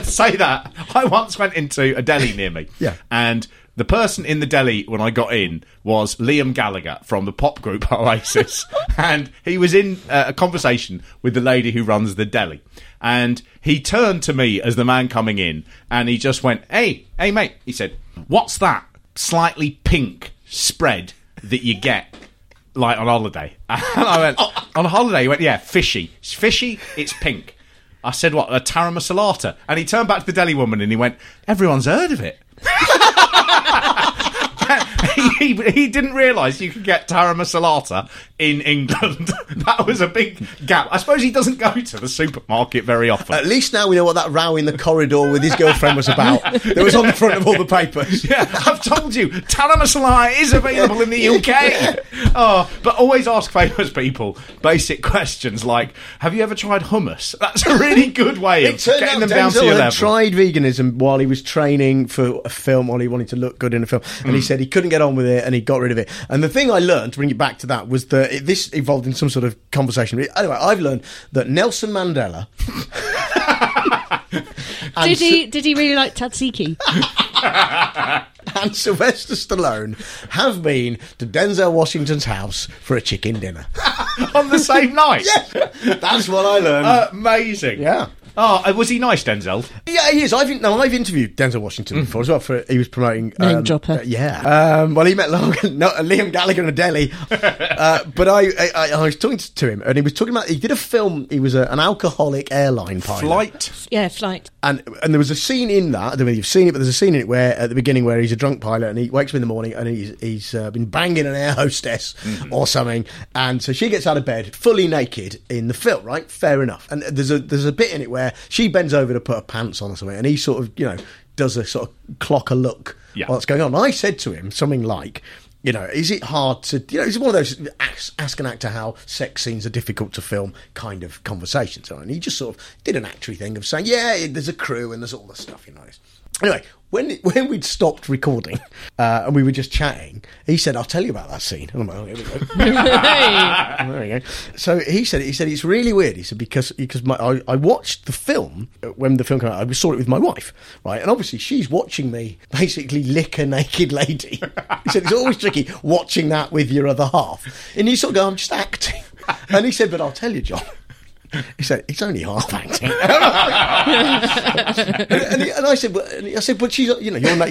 Say that. I once went into a deli near me. Yeah. And the person in the deli when I got in was Liam Gallagher from the pop group Oasis. And he was in a conversation with the lady who runs the deli. And he turned to me as the man coming in and he just went, hey, mate. He said, what's that slightly pink spread that you get like on holiday? And I went, on holiday? He went, yeah, fishy. It's fishy, it's pink. I said, what, a taramasalata? And he turned back to the deli woman and he went, everyone's heard of it. He he didn't realise you could get Tara Masalata in England. That was a big gap. I suppose he doesn't go to the supermarket very often. At least now we know what that row in the corridor with his girlfriend was about. That was on the front of all the papers. Yeah, I've told you, Tara Masalata is available in the UK. Yeah. Oh, but always ask famous people basic questions like, have you ever tried hummus? That's a really good way of getting them down to your level. Denzel tried veganism while he was training for a film, while he wanted to look good in a film, and he said he couldn't get on with it and he got rid of it. And the thing I learned, to bring it back to that, was that this evolved in some sort of conversation. Anyway, I've learned that Nelson Mandela... Did he really like tzatziki? And Sylvester Stallone have been to Denzel Washington's house for a chicken dinner. On the same night? Yes. That's what I learned. Amazing. Yeah. Oh, was he nice, Denzel? Yeah, he is. I've interviewed Denzel Washington before as well. He was promoting... Name dropper. Yeah. Well, he met Liam Gallagher in a deli. But I was talking to him, and he was talking about... He did a film. He was an alcoholic airline pilot. Flight. Yeah, Flight. And there was a scene in that, I don't know if you've seen it, but there's a scene in it where, at the beginning, where he's a drunk pilot, and he wakes up in the morning, and he's been banging an air hostess or something, and so she gets out of bed fully naked in the film, right? Fair enough. And there's a bit in it where she bends over to put her pants on or something, and he sort of, does a sort of clock a look while it's going on. And I said to him something like, is it hard to... it's one of those ask an actor how sex scenes are difficult to film kind of conversations. And he just sort of did an actory thing of saying, there's a crew and there's all this stuff, Anyway, when we'd stopped recording and we were just chatting, he said, I'll tell you about that scene. And I'm like, oh, here we go. There we go. So he said, it's really weird. He said, because I watched the film, when the film came out, I saw it with my wife, right? And obviously she's watching me basically lick a naked lady. He said, it's always tricky watching that with your other half. And you sort of go, I'm just acting. And he said, but I'll tell you, John. He said, it's only half acting. And I said, but she's,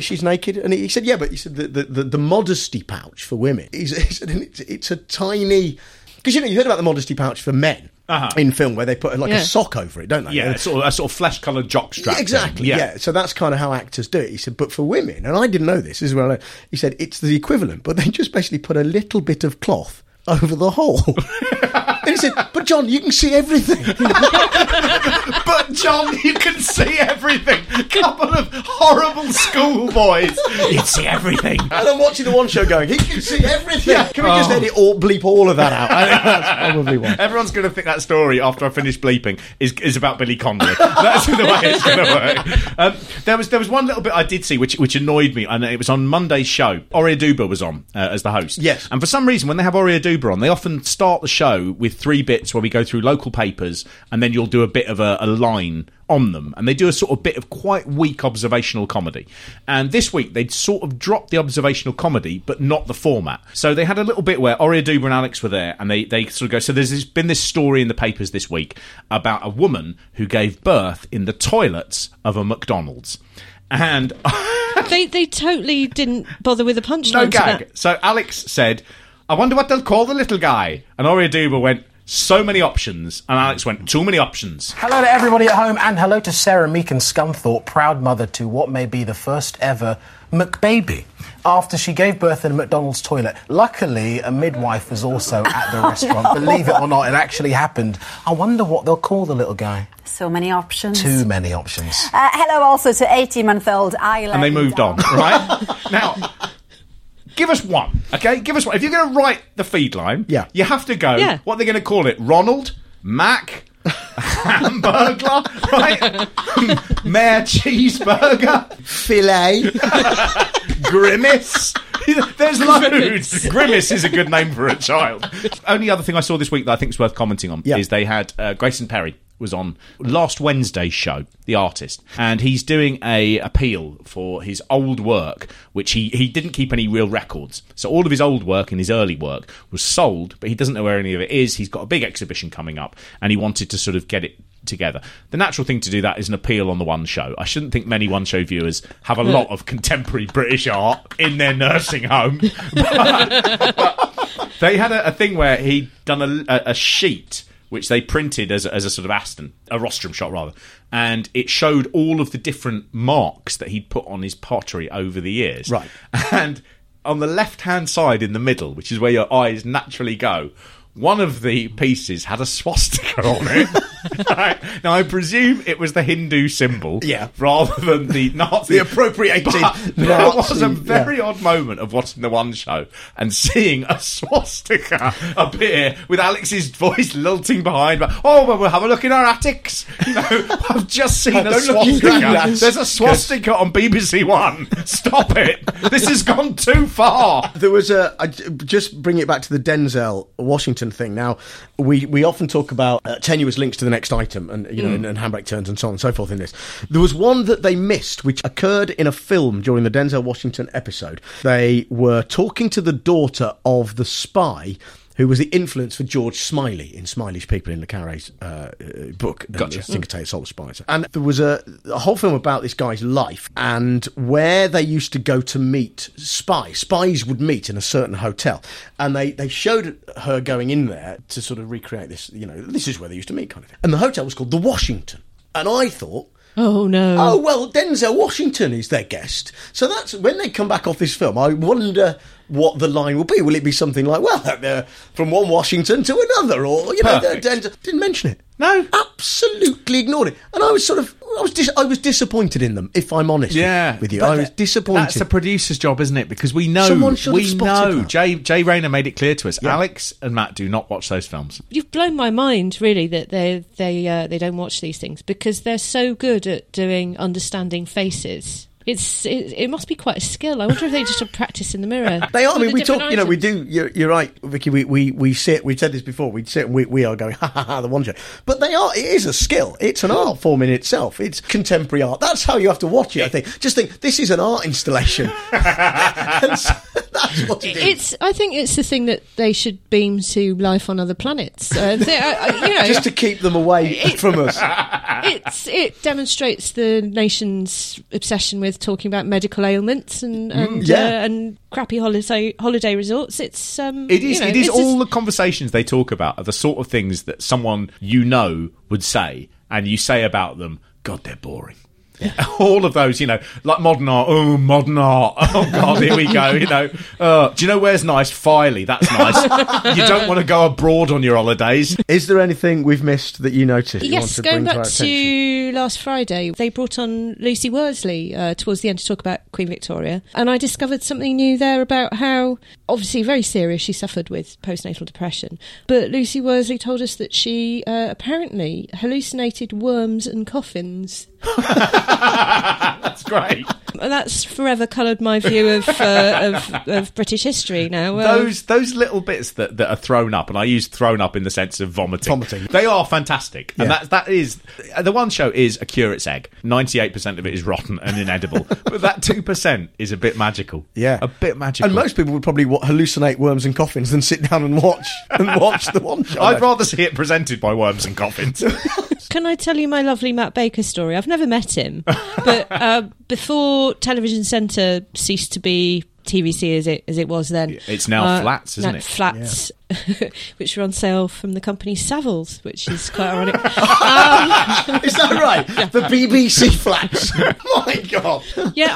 she's naked. And he said, yeah, but he said the modesty pouch for women. He said, it's a tiny, because you heard about the modesty pouch for men. Uh-huh. In film, where they put a sock over it, don't they? Yeah, a sort of flesh-coloured jockstrap. Yeah, exactly, yeah. So that's kind of how actors do it. He said, but for women, and I didn't know this as well, he said, it's the equivalent, but they just basically put a little bit of cloth over the hole. And he said, but John, you can see everything. But John, you can see everything. Couple of horrible schoolboys. You can see everything. And I'm watching The One Show going, he can see everything. Yeah. Can we just edit or bleep all of that out? I think that's probably one. Everyone's going to think that story after I finish bleeping is about Billy Conway. That's the way it's going to work. There was one little bit I did see which annoyed me, and it was on Monday's show. Ore Oduba was on as the host. Yes. And for some reason, when they have Ore Oduba on, they often start the show with three bits where we go through local papers, and then you'll do a bit of a line on them, and they do a sort of bit of quite weak observational comedy. And this week they'd sort of dropped the observational comedy but not the format, so they had a little bit where Ore Oduba and Alex were there, and they sort of go, so there's been this story in the papers this week about a woman who gave birth in the toilets of a McDonald's. And they totally didn't bother with the punchline. No gag. So Alex said, I wonder what they'll call the little guy. And Ore Oduba went, so many options. And Alex went, too many options. Hello to everybody at home, and hello to Sarah Meakin Scunthorpe, proud mother to what may be the first ever McBaby, after she gave birth in a McDonald's toilet. Luckily, a midwife was also at the restaurant. Believe it or not, it actually happened. I wonder what they'll call the little guy. So many options. Too many options. Hello also to 18-month-old Isla. And they moved on, right? Now... Give us one, okay? Give us one. If you're going to write the feed line, you have to go, what are they going to call it? Ronald? Mac? Hamburglar? Right? Mayor Cheeseburger? Filet? Grimace? There's loads. Grimace is a good name for a child. Only other thing I saw this week that I think is worth commenting on is they had Grayson Perry was on last Wednesday's show, The Artist, and he's doing a appeal for his old work, which he didn't keep any real records. So all of his old work and his early work was sold, but he doesn't know where any of it is. He's got a big exhibition coming up, and he wanted to sort of get it together. The natural thing to do that is an appeal on The One Show. I shouldn't think many One Show viewers have a lot of contemporary British art in their nursing home. But they had a thing where he'd done a sheet which they printed as a sort of rostrum shot, rather. And it showed all of the different marks that he'd put on his pottery over the years. Right. And on the left-hand side in the middle, which is where your eyes naturally go, one of the pieces had a swastika on it. Right. Now, I presume it was the Hindu symbol rather than the Nazi. The appropriated Nazi. There was a very odd moment of watching The One Show and seeing a swastika appear with Alex's voice lilting behind. But, oh, well, we'll have a look in our attics. No, I've just seen a swastika. There's a swastika on BBC One. Stop it. This has gone too far. There was a... just bring it back to the Denzel Washington thing. Now, we often talk about tenuous links to the next item and, you know, and handbrake turns and so on and so forth in this. There was one that they missed, which occurred in a film during the Denzel Washington episode. They were talking to the daughter of the spy who was the influence for George Smiley in Smiley's People in Le Carré's book. Gotcha. Cinque Assault Spies. And there was a whole film about this guy's life and where they used to go to meet spies. Spies would meet in a certain hotel. And they showed her going in there to sort of recreate this, you know, this is where they used to meet kind of thing. And the hotel was called The Washington. And I thought... oh, no. Oh, well, Denzel Washington is their guest. So that's when they come back off this film, I wonder what the line will be. Will it be something like, well, they're from one Washington to another, or, you know, Denzel... Didn't mention it. No. Absolutely ignored it. And I was sort of... I was disappointed in them, if I'm honest with you. I was disappointed. That's the producer's job, isn't it? Because we know... someone should have spotted that. Jay Rayner made it clear to us. Yeah. Alex and Matt do not watch those films. You've blown my mind, really, that they don't watch these things, because they're so good at doing understanding faces. It must be quite a skill. I wonder if they just have practice in the mirror. They are. I mean, we talk, you know, we do. You're right, Vicky. We sit. We've said this before. We sit and we are going, ha ha ha, The One Show. But they are. It is a skill. It's an art form in itself. It's contemporary art. That's how you have to watch it. I think. Just think, this is an art installation. That's what it is. I think it's the thing that they should beam to life on other planets. You know, just to keep them away from us. It demonstrates the nation's obsession with talking about medical ailments and crappy holiday resorts. It is all the conversations they talk about are the sort of things that someone you know would say, and you say about them, God, they're boring. Yeah. All of those, you know, like modern art. Oh God, here we go. You know, do you know where's nice? Filey, that's nice. You don't want to go abroad on your holidays. Is there anything we've missed that you noticed? Yes, going back to last Friday, they brought on Lucy Worsley towards the end to talk about Queen Victoria, and I discovered something new there about how obviously very serious she suffered with postnatal depression. But Lucy Worsley told us that she apparently hallucinated worms and coffins. That's great. That's forever coloured my view of British history now. Those little bits that are thrown up, and I use thrown up in the sense of vomiting. They are fantastic. Yeah. And that is... The One Show is a curate's egg. 98% of it is rotten and inedible. But that 2% is a bit magical. Yeah. A bit magical. And most people would probably hallucinate worms and coffins than sit down and watch The One Show. I'd rather see it presented by worms and coffins. Can I tell you my lovely Matt Baker story? I've never met him, but before Television Centre ceased to be TVC as it was then, it's now Flats, isn't it? Flats, yeah. Which were on sale from the company Savills, which is quite ironic. Is that right? Yeah. The BBC Flats. My God. Yeah,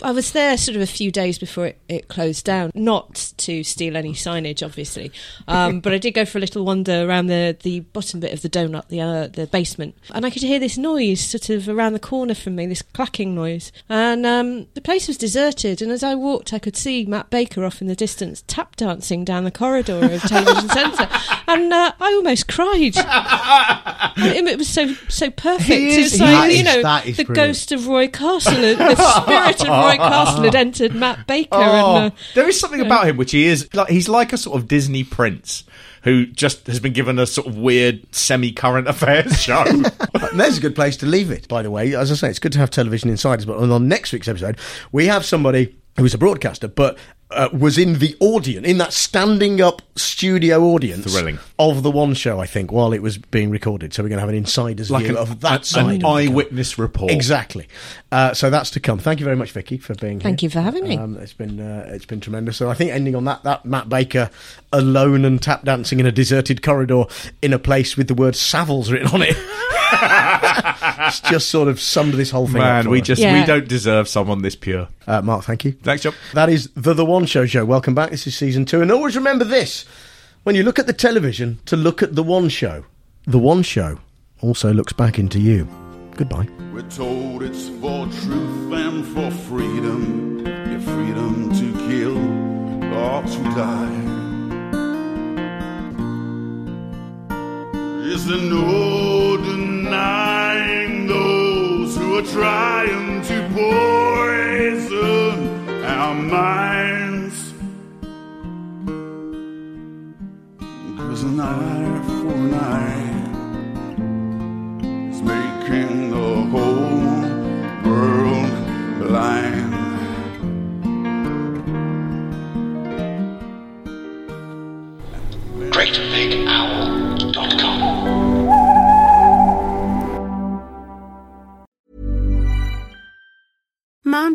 I was there sort of a few days before it closed down, not to steal any signage, obviously, but I did go for a little wander around the bottom bit of the donut, the basement, and I could hear this noise sort of around the corner from me, this clacking noise, and the place was deserted, and as I walked I could see Matt Baker off in the distance tap dancing down the corridor of Television Centre, and I almost cried. It was so perfect. It was like, you know, the brilliant ghost of Roy Castle, the spirit of Roy Castle had entered Matt Baker. And there is something about him which he is like, he's like a sort of Disney prince who just has been given a sort of weird semi-current affairs show. And there's a good place to leave it, by the way. As I say, it's good to have television insiders, but on next week's episode we have somebody who is a broadcaster but was in the audience, in that standing up studio audience. Thrilling. Of The One Show, I think, while it was being recorded. So we're going to have an insider's view of that side. An eyewitness report. Exactly. So that's to come. Thank you very much, Vicky, for being here. Thank you for having me. It's been tremendous. So I think ending on that Matt Baker alone and tap dancing in a deserted corridor in a place with the word Savills written on it. It's just sort of summed this whole thing up. Man, we don't deserve someone this pure. Mark, thank you. Thanks, John. That is The One Show. Welcome back. This is season 2. And always remember this, when you look at the television, to look at The One Show. The One Show also looks back into you. Goodbye. We're told it's for truth and for freedom, your freedom to kill or to die. Is there no denying those who are trying to poison our minds? Cause an eye for an eye is making the whole world blind. Mom